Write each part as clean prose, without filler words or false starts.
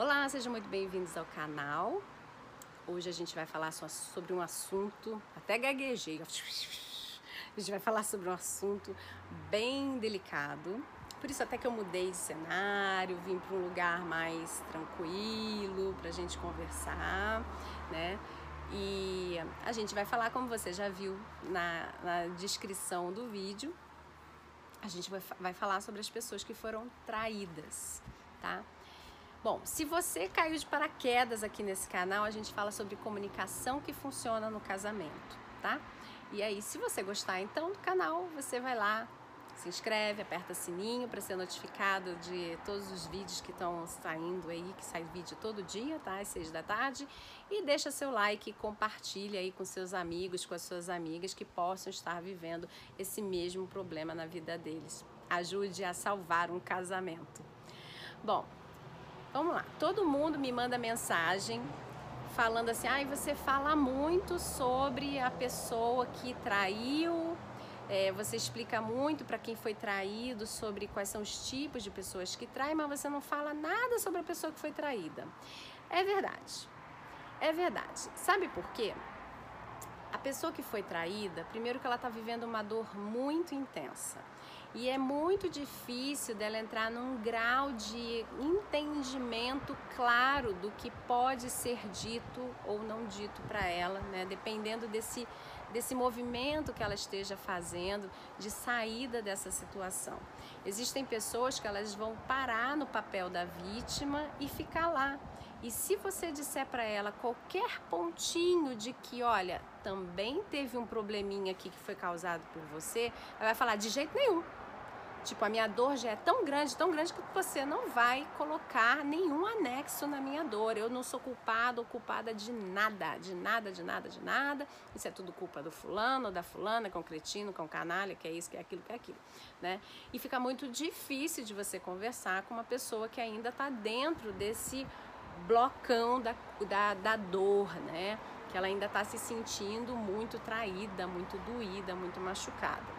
Olá, sejam muito bem-vindos ao canal. Hoje a gente vai falar sobre um assunto, até gaguejei. A gente vai falar sobre um assunto bem delicado. Por isso até que eu mudei de cenário, vim para um lugar mais tranquilo para a gente conversar, né? E a gente vai falar, como você já viu na descrição do vídeo, a gente vai falar sobre as pessoas que foram traídas, tá? Bom, se você caiu de paraquedas aqui nesse canal, a gente fala sobre comunicação que funciona no casamento, tá? E aí, se você gostar então do canal, você vai lá, se inscreve, aperta sininho para ser notificado de todos os vídeos que estão saindo aí, que sai vídeo todo dia, tá? Às 6 da tarde. E deixa seu like, compartilha aí com seus amigos, com as suas amigas que possam estar vivendo esse mesmo problema na vida deles. Ajude a salvar um casamento. Bom, vamos lá. Todo mundo me manda mensagem falando assim: ah, você fala muito sobre a pessoa que traiu. Você explica muito para quem foi traído sobre quais são os tipos de pessoas que traem, mas você não fala nada sobre a pessoa que foi traída. É verdade, é verdade. Sabe por quê? A pessoa que foi traída, primeiro que ela está vivendo uma dor muito intensa e é muito difícil dela entrar num grau de entendimento claro do que pode ser dito ou não dito para ela, né? Dependendo desse movimento que ela esteja fazendo de saída dessa situação. Existem pessoas que elas vão parar no papel da vítima e ficar lá. E se você disser para ela qualquer pontinho de que, olha, também teve um probleminha aqui que foi causado por você, ela vai falar: de jeito nenhum. Tipo, a minha dor já é tão grande que você não vai colocar nenhum anexo na minha dor. Eu não sou culpado ou culpada de nada, de nada, de nada, de nada. Isso é tudo culpa do fulano ou da fulana, que é um cretino, que é um canalha, que é isso, que é aquilo, que é aquilo, né? E fica muito difícil de você conversar com uma pessoa que ainda está dentro desse blocão da dor, né? Que ela ainda está se sentindo muito traída, muito doída, muito machucada.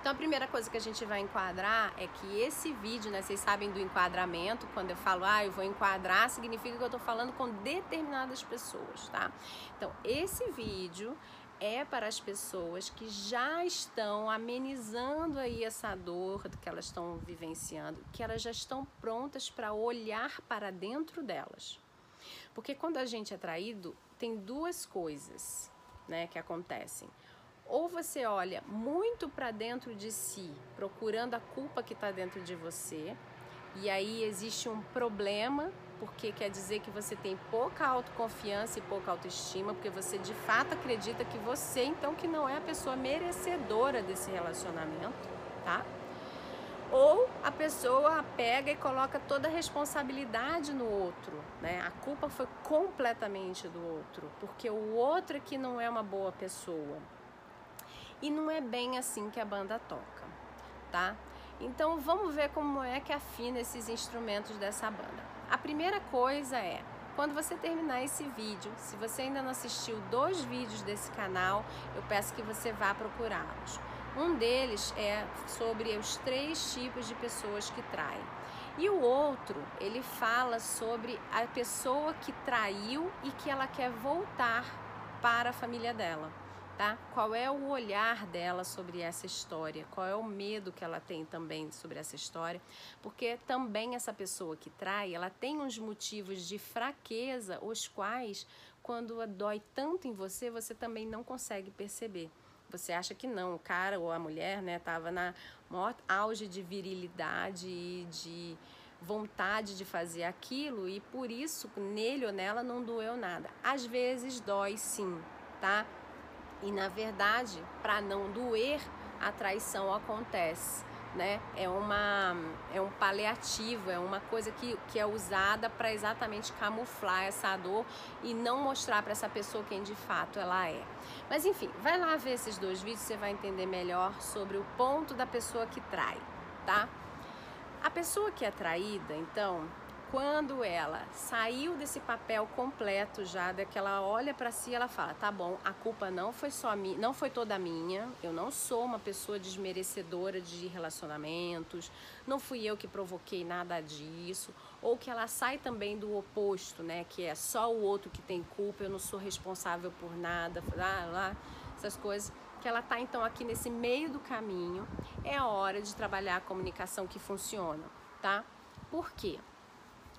Então a primeira coisa que a gente vai enquadrar é que esse vídeo, né, vocês sabem do enquadramento, quando eu falo, ah, eu vou enquadrar, significa que eu estou falando com determinadas pessoas, tá? Então esse vídeo é para as pessoas que já estão amenizando aí essa dor que elas estão vivenciando, que elas já estão prontas para olhar para dentro delas. Porque quando a gente é traído, tem duas coisas, né, que acontecem. Ou você olha muito para dentro de si, procurando a culpa que está dentro de você, e aí existe um problema, porque quer dizer que você tem pouca autoconfiança e pouca autoestima, porque você de fato acredita que você, então, que não é a pessoa merecedora desse relacionamento, tá? Ou a pessoa pega e coloca toda a responsabilidade no outro, né? A culpa foi completamente do outro, porque o outro é que não é uma boa pessoa. E não é bem assim que a banda toca, tá? Então vamos ver como é que afina esses instrumentos dessa banda. A primeira coisa é, quando você terminar esse vídeo, se você ainda não assistiu 2 vídeos desse canal, eu peço que você vá procurá-los. Um deles é sobre os 3 tipos de pessoas que traem. E o outro, ele fala sobre a pessoa que traiu e que ela quer voltar para a família dela. Tá? Qual é o olhar dela sobre essa história? Qual é o medo que ela tem também sobre essa história? Porque também essa pessoa que trai, ela tem uns motivos de fraqueza, os quais, quando dói tanto em você, você também não consegue perceber. Você acha que não, o cara ou a mulher, né, tava na maior auge de virilidade e de vontade de fazer aquilo, e por isso nele ou nela não doeu nada. Às vezes dói sim, tá? E, na verdade, para não doer, a traição acontece, né? É um paliativo, é uma coisa que é usada para exatamente camuflar essa dor e não mostrar para essa pessoa quem de fato ela é. Mas, enfim, vai lá ver esses 2 vídeos, você vai entender melhor sobre o ponto da pessoa que trai, tá? A pessoa que é traída, então, quando ela saiu desse papel completo já, daquela olha para si, ela fala, tá bom, a culpa não foi só minha, não foi toda minha, eu não sou uma pessoa desmerecedora de relacionamentos, não fui eu que provoquei nada disso, ou que ela sai também do oposto, né, que é só o outro que tem culpa, eu não sou responsável por nada, essas coisas. Que ela tá então aqui nesse meio do caminho, é a hora de trabalhar a comunicação que funciona, tá? Por quê?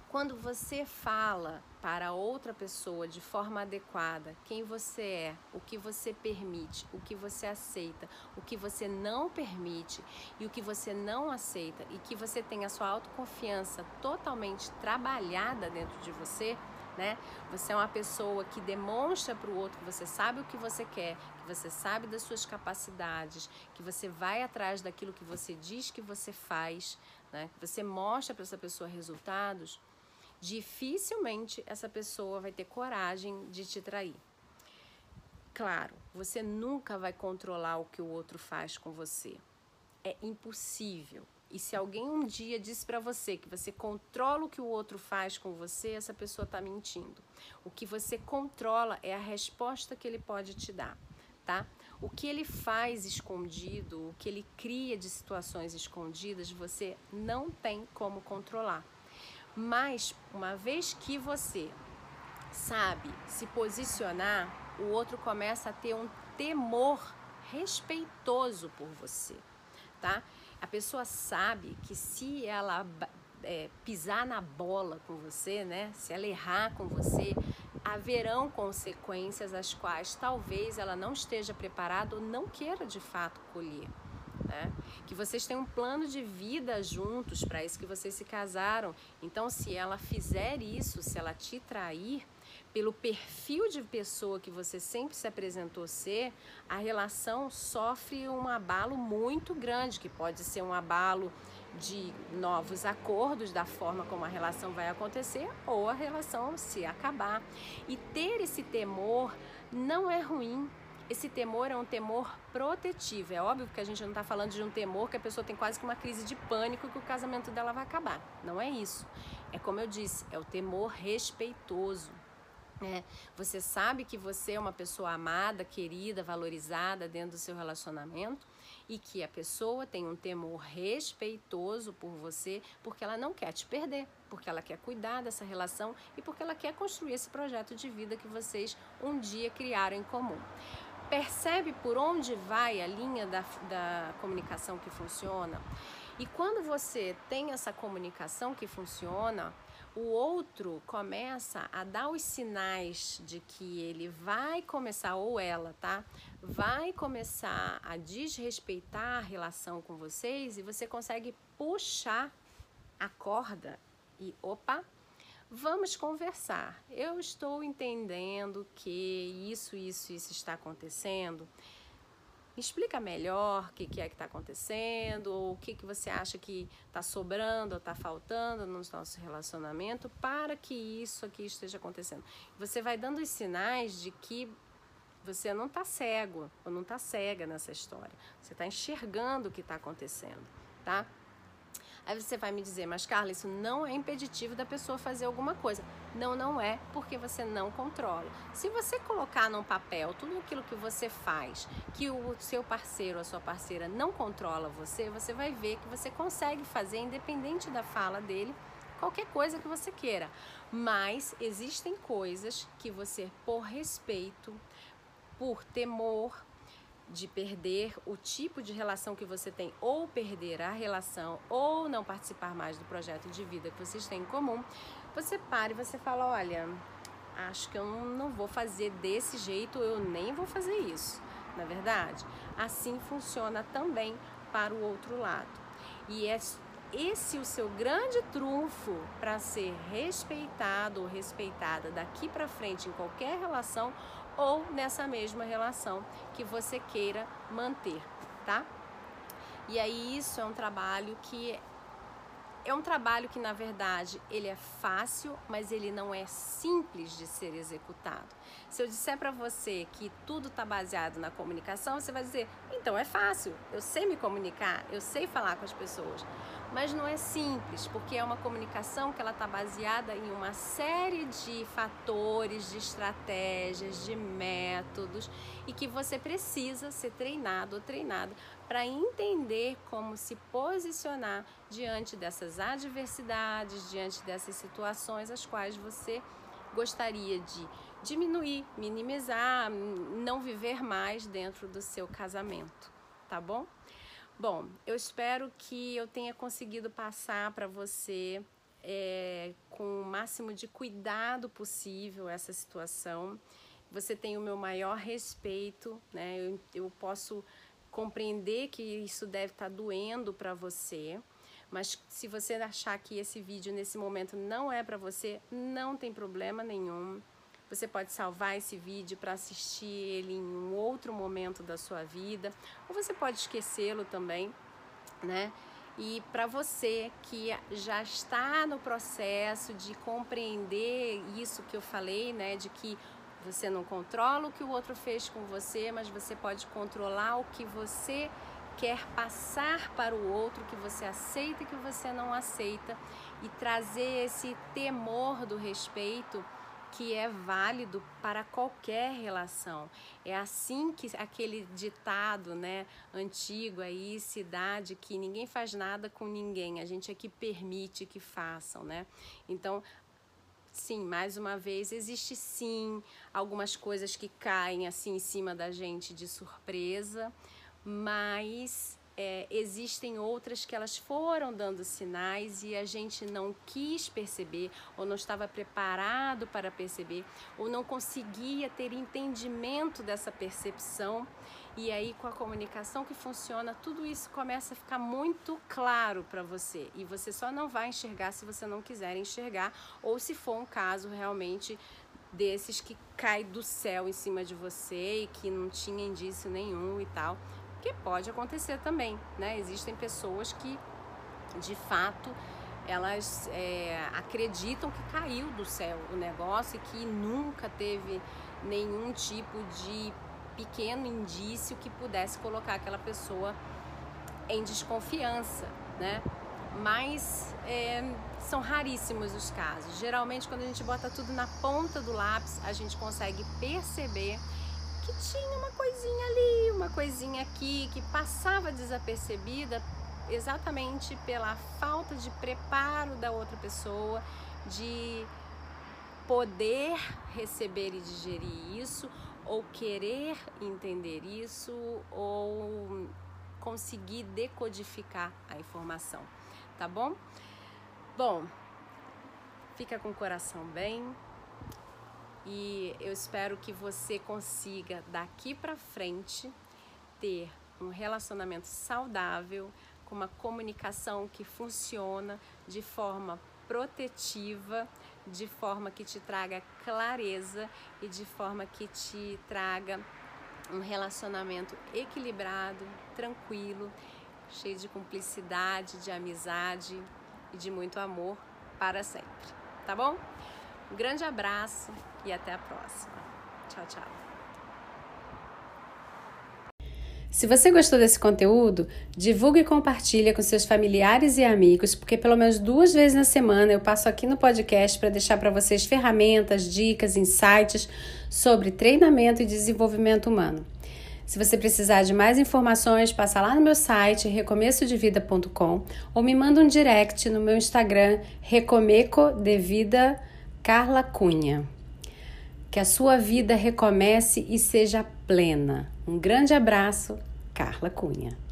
Quando você fala para outra pessoa de forma adequada quem você é, o que você permite, o que você aceita, o que você não permite e o que você não aceita, e que você tem a sua autoconfiança totalmente trabalhada dentro de você, né? Você é uma pessoa que demonstra para o outro que você sabe o que você quer, que você sabe das suas capacidades, que você vai atrás daquilo que você diz que você faz, né? Que você mostra para essa pessoa resultados, dificilmente essa pessoa vai ter coragem de te trair. Claro, você nunca vai controlar o que o outro faz com você, é impossível. E se alguém um dia disse para você que você controla o que o outro faz com você, essa pessoa tá mentindo. O que você controla é a resposta que ele pode te dar, tá? O que ele faz escondido, o que ele cria de situações escondidas, você não tem como controlar. Mas uma vez que você sabe se posicionar, o outro começa a ter um temor respeitoso por você, tá? A pessoa sabe que se ela pisar na bola com você, né? Se ela errar com você, haverão consequências as quais talvez ela não esteja preparada ou não queira de fato colher, né? Que vocês têm um plano de vida juntos, para isso que vocês se casaram. Então, se ela fizer isso, se ela te trair, pelo perfil de pessoa que você sempre se apresentou ser, a relação sofre um abalo muito grande, que pode ser um abalo de novos acordos, da forma como a relação vai acontecer, ou a relação se acabar. E ter esse temor não é ruim. Esse temor é um temor protetivo. É óbvio que a gente não está falando de um temor que a pessoa tem quase que uma crise de pânico e que o casamento dela vai acabar. Não é isso. É como eu disse, é o temor respeitoso. Você sabe que você é uma pessoa amada, querida, valorizada dentro do seu relacionamento, e que a pessoa tem um temor respeitoso por você, porque ela não quer te perder, porque ela quer cuidar dessa relação e porque ela quer construir esse projeto de vida que vocês um dia criaram em comum. Percebe por onde vai a linha da comunicação que funciona? E quando você tem essa comunicação que funciona, o outro começa a dar os sinais de que ele vai começar, ou ela, tá? Vai começar a desrespeitar a relação com vocês, e você consegue puxar a corda e, opa, vamos conversar. Eu estou entendendo que isso está acontecendo. Me explica melhor o que é que está acontecendo, ou o que você acha que está sobrando ou está faltando no nosso relacionamento para que isso aqui esteja acontecendo. Você vai dando os sinais de que você não está cego ou não está cega nessa história. Você está enxergando o que está acontecendo, tá? Aí você vai me dizer, mas Carla, isso não é impeditivo da pessoa fazer alguma coisa. Não, não é, porque você não controla. Se você colocar num papel tudo aquilo que você faz, que o seu parceiro ou a sua parceira não controla você, você vai ver que você consegue fazer, independente da fala dele, qualquer coisa que você queira. Mas existem coisas que você, por respeito, por temor de perder o tipo de relação que você tem, ou perder a relação, ou não participar mais do projeto de vida que vocês têm em comum, você para e você fala, olha, acho que eu não vou fazer desse jeito, eu nem vou fazer isso, na verdade. Assim funciona também para o outro lado. E é esse o seu grande trunfo para ser respeitado ou respeitada daqui para frente em qualquer relação, ou nessa mesma relação que você queira manter, tá? E aí isso é um trabalho que na verdade ele é fácil, mas ele não é simples de ser executado. Se eu disser para você que tudo está baseado na comunicação, você vai dizer, então é fácil, eu sei me comunicar, eu sei falar com as pessoas. mas não é simples, porque é uma comunicação que ela está baseada em uma série de fatores, de estratégias, de métodos, e que você precisa ser treinado ou treinada para entender como se posicionar diante dessas adversidades, diante dessas situações as quais você gostaria de diminuir, minimizar, não viver mais dentro do seu casamento, tá bom? Bom, eu espero que eu tenha conseguido passar para você com o máximo de cuidado possível essa situação. Você tem o meu maior respeito, né? Eu posso compreender que isso deve estar doendo para você, mas se você achar que esse vídeo nesse momento não é para você, não tem problema nenhum. Você pode salvar esse vídeo para assistir ele em um outro momento da sua vida, ou você pode esquecê-lo também, né? E para você que já está no processo de compreender isso que eu falei, né, de que você não controla o que o outro fez com você, mas você pode controlar o que você quer passar para o outro, que você aceita e que você não aceita, e trazer esse temor do respeito, que é válido para qualquer relação. É assim que aquele ditado, né, antigo aí, se dá, de que ninguém faz nada com ninguém, a gente é que permite que façam, né? Então, sim, mais uma vez, existe sim algumas coisas que caem assim em cima da gente de surpresa, mas existem outras que elas foram dando sinais e a gente não quis perceber, ou não estava preparado para perceber, ou não conseguia ter entendimento dessa percepção, e aí com a comunicação que funciona, tudo isso começa a ficar muito claro para você, e você só não vai enxergar se você não quiser enxergar, ou se for um caso realmente desses que cai do céu em cima de você e que não tinha indício nenhum e tal, que pode acontecer também, né? Existem pessoas que, de fato, elas acreditam que caiu do céu o negócio e que nunca teve nenhum tipo de pequeno indício que pudesse colocar aquela pessoa em desconfiança, né? Mas são raríssimos os casos. Geralmente, quando a gente bota tudo na ponta do lápis, a gente consegue perceber que tinha uma coisinha ali, uma coisinha aqui, que passava desapercebida exatamente pela falta de preparo da outra pessoa, de poder receber e digerir isso, ou querer entender isso, ou conseguir decodificar a informação, tá bom? Bom, fica com o coração bem. E eu espero que você consiga, daqui pra frente, ter um relacionamento saudável, com uma comunicação que funciona de forma protetiva, de forma que te traga clareza e de forma que te traga um relacionamento equilibrado, tranquilo, cheio de cumplicidade, de amizade e de muito amor para sempre, tá bom? Um grande abraço e até a próxima. Tchau, tchau. Se você gostou desse conteúdo, divulga e compartilha com seus familiares e amigos, porque pelo menos 2 vezes na semana eu passo aqui no podcast para deixar para vocês ferramentas, dicas, insights sobre treinamento e desenvolvimento humano. Se você precisar de mais informações, passa lá no meu site, recomeçodevida.com, ou me manda um direct no meu Instagram, recomecodevida.com. Carla Cunha. Que a sua vida recomece e seja plena. Um grande abraço, Carla Cunha.